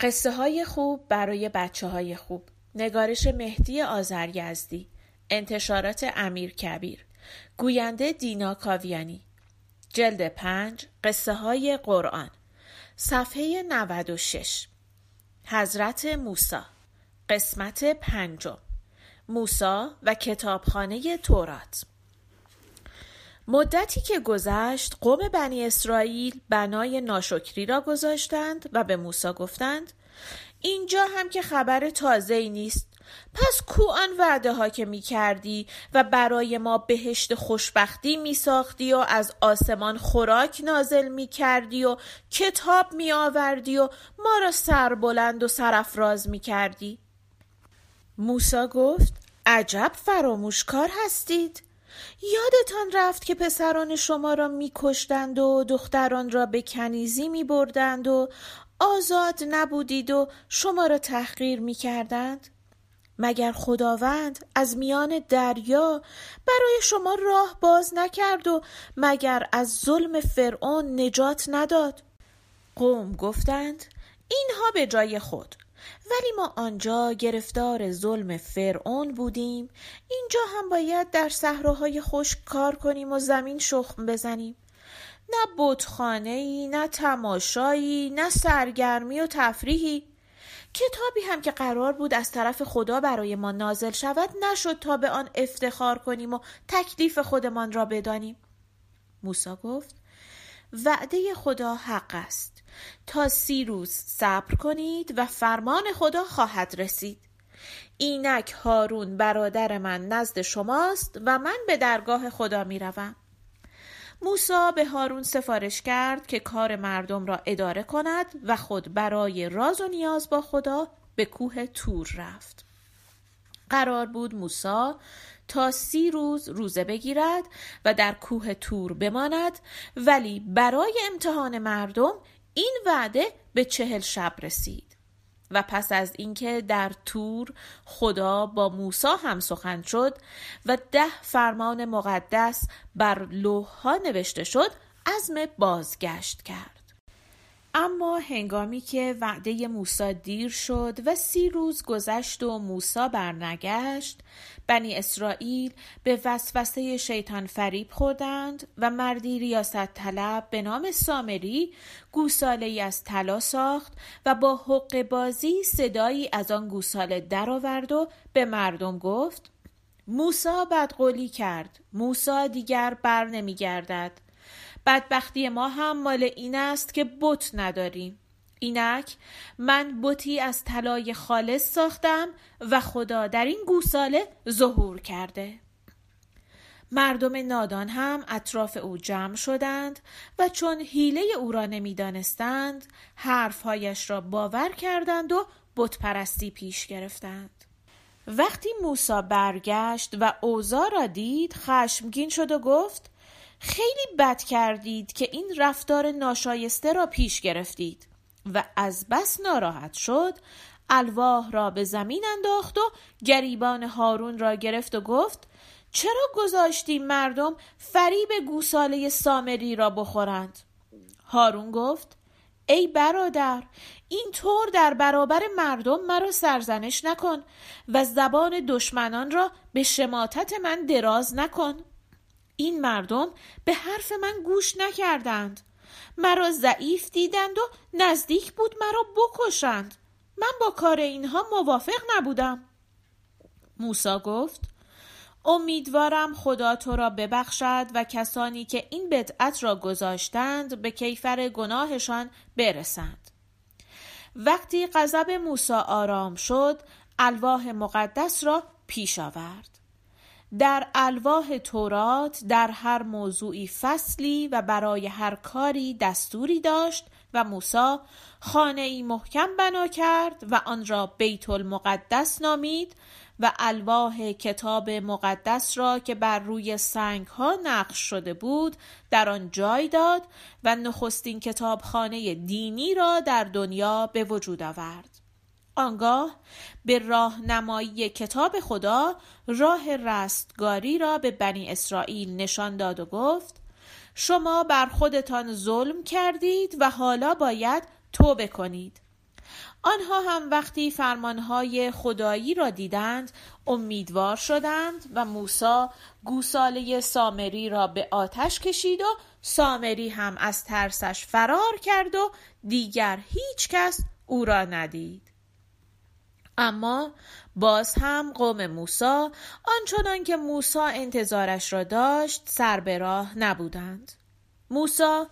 قصههای خوب برای بچههای خوب، نگارش مهدی آذر یزدی، انتشارات امیر کبیر، گوینده دینا کاویانی، جلد 5، قصههای قرآن، صفحه 96. حضرت موسی، قسمت 5، موسی و کتابخانه تورات. مدتی که گذشت، قوم بنی اسرائیل بنای ناشکری را گذاشتند و به موسی گفتند: اینجا هم که خبر تازه‌ای نیست، پس کو آن وعده ها که می کردی و برای ما بهشت خوشبختی می ساختی و از آسمان خوراک نازل می کردی و کتاب می آوردی و ما را سربلند و سرافراز می کردی؟ موسی گفت: عجب فراموشکار هستید. یادتان رفت که پسران شما را می کشتند و دختران را به کنیزی می بردند و آزاد نبودید و شما را تحقیر می کردند؟ مگر خداوند از میان دریا برای شما راه باز نکرد و مگر از ظلم فرعون نجات نداد؟ قوم گفتند: اینها به جای خود، ولی ما آنجا گرفتار ظلم فرعون بودیم، اینجا هم باید در صحراهای خشک کار کنیم و زمین شخم بزنیم. نه بتخانه‌ای، نه تماشایی، نه سرگرمی و تفریحی. کتابی هم که قرار بود از طرف خدا برای ما نازل شود نشد تا به آن افتخار کنیم و تکلیف خودمان را بدانیم. موسی گفت: وعده خدا حق است، تا 30 روز صبر کنید و فرمان خدا خواهد رسید. اینک هارون برادر من نزد شماست و من به درگاه خدا می روم. موسی به هارون سفارش کرد که کار مردم را اداره کند و خود برای راز و نیاز با خدا به کوه طور رفت. قرار بود موسی تا 30 روز روزه بگیرد و در کوه طور بماند، ولی برای امتحان مردم این وعده به 40 شب رسید. و پس از اینکه در طور خدا با موسی هم سخن شد و 10 فرمان مقدس بر لوح‌ها نوشته شد، عزم بازگشت کرد. اما هنگامی که وعده موسی دیر شد و 30 روز گذشت و موسی برنگشت، بنی اسرائیل به وسوسه شیطان فریب خوردند و مردی ریاست طلب به نام سامری گوساله‌ای از طلا ساخت و با حقه‌بازی صدایی از آن گوساله درآورد و به مردم گفت: موسی بدقولی کرد، موسی دیگر بر نمی‌گردد. بدبختی ما هم مال این است که بت نداریم. اینک من بتی از طلای خالص ساختم و خدا در این گوساله ظهور کرده. مردم نادان هم اطراف او جمع شدند و چون حیله او را نمی دانستند، حرفهایش را باور کردند و بت پرستی پیش گرفتند. وقتی موسی برگشت و اوضاع را دید، خشمگین شد و گفت: خیلی بد کردید که این رفتار ناشایسته را پیش گرفتید. و از بس ناراحت شد، الواح را به زمین انداخت و گریبان هارون را گرفت و گفت: چرا گذاشتی مردم فریب گوساله سامری را بخورند؟ هارون گفت: ای برادر، این طور در برابر مردم مرا سرزنش نکن و زبان دشمنان را به شماتت من دراز نکن. این مردم به حرف من گوش نکردند، مرا ضعیف دیدند و نزدیک بود مرا بکشند. من با کار اینها موافق نبودم. موسی گفت: امیدوارم خدا تو را ببخشد و کسانی که این بدعت را گذاشتند به کیفر گناهشان برسند. وقتی غضب موسی آرام شد، الواح مقدس را پیش آورد. در الواح تورات در هر موضوعی فصلی و برای هر کاری دستوری داشت و موسی خانه‌ای محکم بنا کرد و آن را بیت المقدس نامید و الواح کتاب مقدس را که بر روی سنگ‌ها نقش شده بود در آن جای داد و نخستین کتابخانه دینی را در دنیا به وجود آورد. آنگاه به راهنمایی کتاب خدا راه رستگاری را به بنی اسرائیل نشان داد و گفت: شما بر خودتان ظلم کردید و حالا باید توبه کنید. آنها هم وقتی فرمانهای خدایی را دیدند امیدوار شدند و موسی گوساله سامری را به آتش کشید و سامری هم از ترسش فرار کرد و دیگر هیچ کس او را ندید. اما باز هم قوم موسی آنچنان که موسی انتظارش را داشت سر به راه نبودند. موسی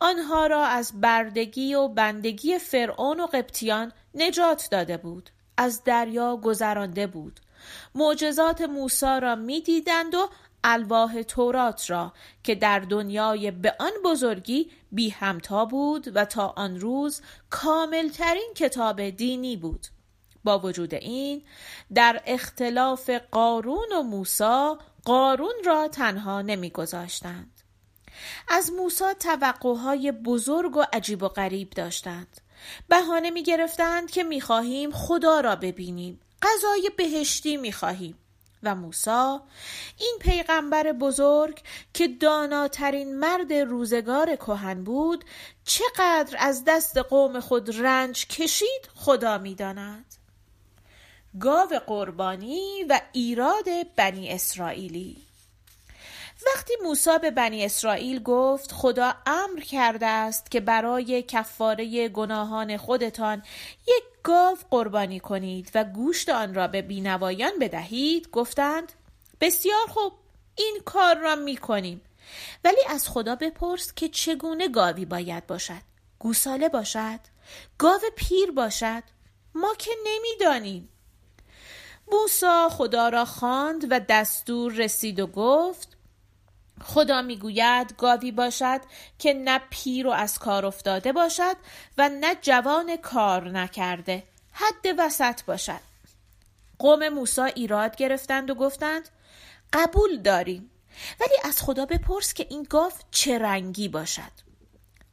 آنها را از بردگی و بندگی فرعون و قبطیان نجات داده بود، از دریا گذرانده بود، معجزات موسی را می دیدند و الواح تورات را که در دنیای به آن بزرگی بی همتا بود و تا آن روز کاملترین کتاب دینی بود. با وجود این در اختلاف قارون و موسی قارون را تنها نمی گذاشتند. از موسی توقعهای بزرگ و عجیب و غریب داشتند. بهانه می گرفتند که می خواهیم خدا را ببینیم، غذای بهشتی می خواهیم. و موسی این پیغمبر بزرگ که داناترین مرد روزگار کهن بود چقدر از دست قوم خود رنج کشید خدا می داند. گاو قربانی و ایراد بنی اسرائیلی. وقتی موسی به بنی اسرائیل گفت خدا امر کرده است که برای کفاره گناهان خودتان یک گاو قربانی کنید و گوشت آن را به بینوایان بدهید، گفتند بسیار خوب، این کار را می کنیم، ولی از خدا بپرس که چگونه گاوی باید باشد، گوساله باشد، گاو پیر باشد، ما که نمی دانیم. موسی خدا را خواند و دستور رسید و گفت خدا میگوید گاوی باشد که نه پیر و از کار افتاده باشد و نه جوان کار نکرده، حد وسط باشد. قوم موسی ایراد گرفتند و گفتند قبول داریم، ولی از خدا بپرس که این گاو چه رنگی باشد.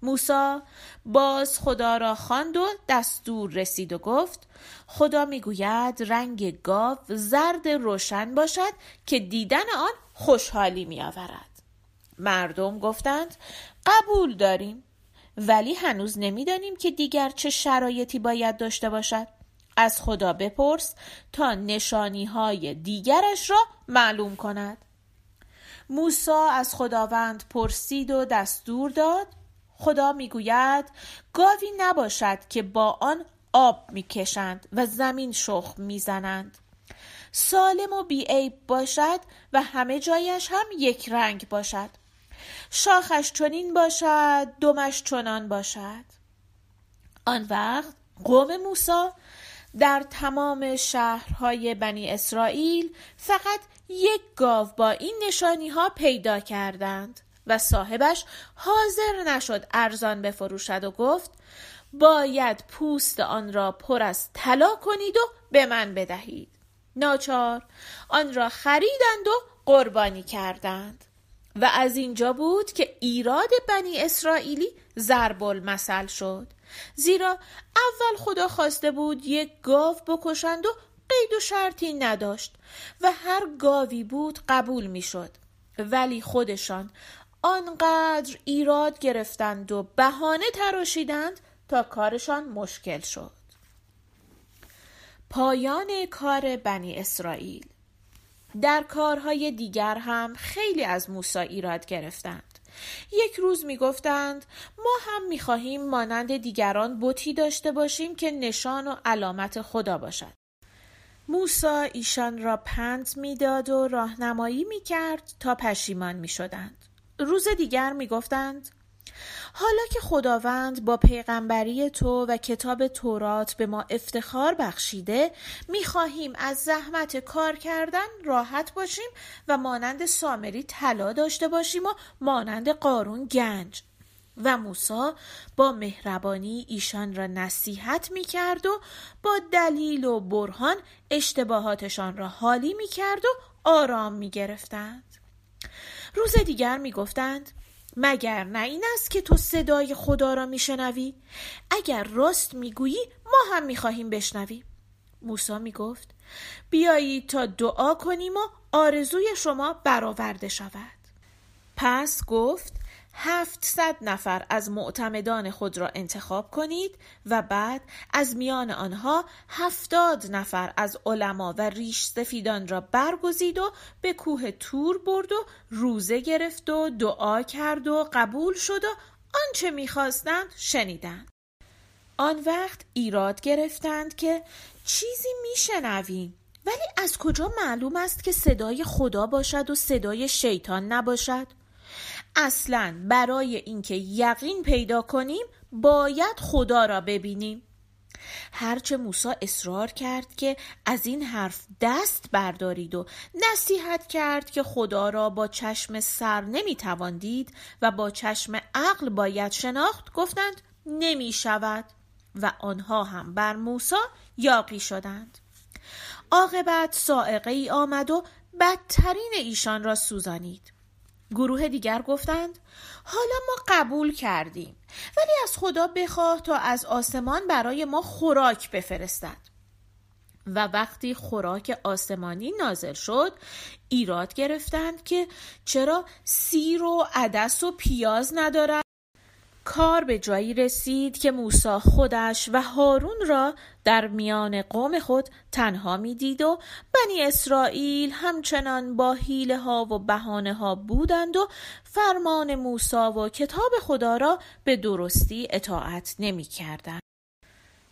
موسی باز خدا را خواند و دستور رسید و گفت خدا میگوید رنگ گاو زرد روشن باشد که دیدن آن خوشحالی میآورد. مردم گفتند قبول داریم، ولی هنوز نمیدانیم که دیگر چه شرایطی باید داشته باشد. از خدا بپرس تا نشانی‌های دیگرش را معلوم کند. موسی از خداوند پرسید و دستور داد. خدا میگوید گاوی نباشد که با آن آب میکشند و زمین شخم میزنند، سالم و بیعیب باشد و همه جایش هم یک رنگ باشد، شاخش چنین باشد، دمش چنان باشد. آن وقت قوم موسی در تمام شهرهای بنی اسرائیل فقط یک گاو با این نشانی ها پیدا کردند و صاحبش حاضر نشد ارزان بفروشد و گفت باید پوست آن را پر از طلا کنید و به من بدهید. ناچار آن را خریدند و قربانی کردند. و از اینجا بود که ایراد بنی اسرائیلی ضرب المثل شد، زیرا اول خدا خواسته بود یک گاو بکشند و قید و شرطی نداشت و هر گاوی بود قبول می شد، ولی خودشان آنقدر ایراد گرفتند و بهانه تراشیدند تا کارشان مشکل شد. پایان کار بنی اسرائیل. در کارهای دیگر هم خیلی از موسی ایراد گرفتند. یک روز می گفتند ما هم می خواهیم مانند دیگران بتی داشته باشیم که نشان و علامت خدا باشد. موسی ایشان را پند می داد و راهنمایی می کرد تا پشیمان می شدند. روز دیگر می گفتند حالا که خداوند با پیغمبری تو و کتاب تورات به ما افتخار بخشیده، می‌خواهیم از زحمت کار کردن راحت باشیم و مانند سامری طلا داشته باشیم و مانند قارون گنج. و موسی با مهربانی ایشان را نصیحت می‌کرد و با دلیل و برهان اشتباهاتشان را حالی می‌کرد و آرام می‌گرفتند. روز دیگر می‌گفتند مگر نه این است که تو صدای خدا را میشنوی؟ اگر راست میگویی ما هم میخواهیم بشنویم. موسی میگفت بیایید تا دعا کنیم و آرزوی شما برآورده شود. پس گفت 700 نفر از معتمدان خود را انتخاب کنید و بعد از میان آنها 70 نفر از علما و ریش سفیدان را برگزید و به کوه تور برد و روزه گرفت و دعا کرد و قبول شد و آنچه می‌خواستند شنیدند. آن وقت ایراد گرفتند که چیزی می‌شنویم ولی از کجا معلوم است که صدای خدا باشد و صدای شیطان نباشد؟ اصلاً برای اینکه یقین پیدا کنیم باید خدا را ببینیم. هرچه موسی اصرار کرد که از این حرف دست بردارید و نصیحت کرد که خدا را با چشم سر نمیتوان دید و با چشم عقل باید شناخت، گفتند نمی شود و آنها هم بر موسی یاغی شدند. عاقبت صاعقه ای آمد و بدترین ایشان را سوزانید. گروه دیگر گفتند حالا ما قبول کردیم ولی از خدا بخواه تا از آسمان برای ما خوراک بفرستد. و وقتی خوراک آسمانی نازل شد ایراد گرفتند که چرا سیر و عدس و پیاز ندارد. کار به جایی رسید که موسی خودش و هارون را در میان قوم خود تنها میدید و بنی اسرائیل همچنان با حیله ها و بهانه ها بودند و فرمان موسی و کتاب خدا را به درستی اطاعت نمی کردند.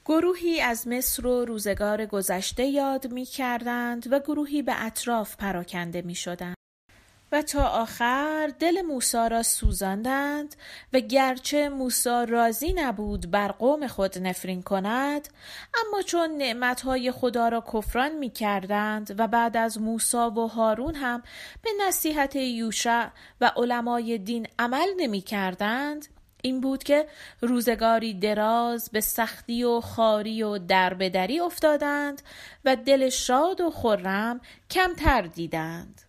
گروهی از مصر و روزگار گذشته یاد می کردند و گروهی به اطراف پراکنده می شدند. و تا آخر دل موسی را سوزاندند و گرچه موسی راضی نبود بر قوم خود نفرین کند، اما چون نعمتهای خدا را کفران می کردند و بعد از موسی و هارون هم به نصیحت یوشع و علمای دین عمل نمی کردند، این بود که روزگاری دراز به سختی و خواری و دربدری افتادند و دل شاد و خرم کمتر دیدند.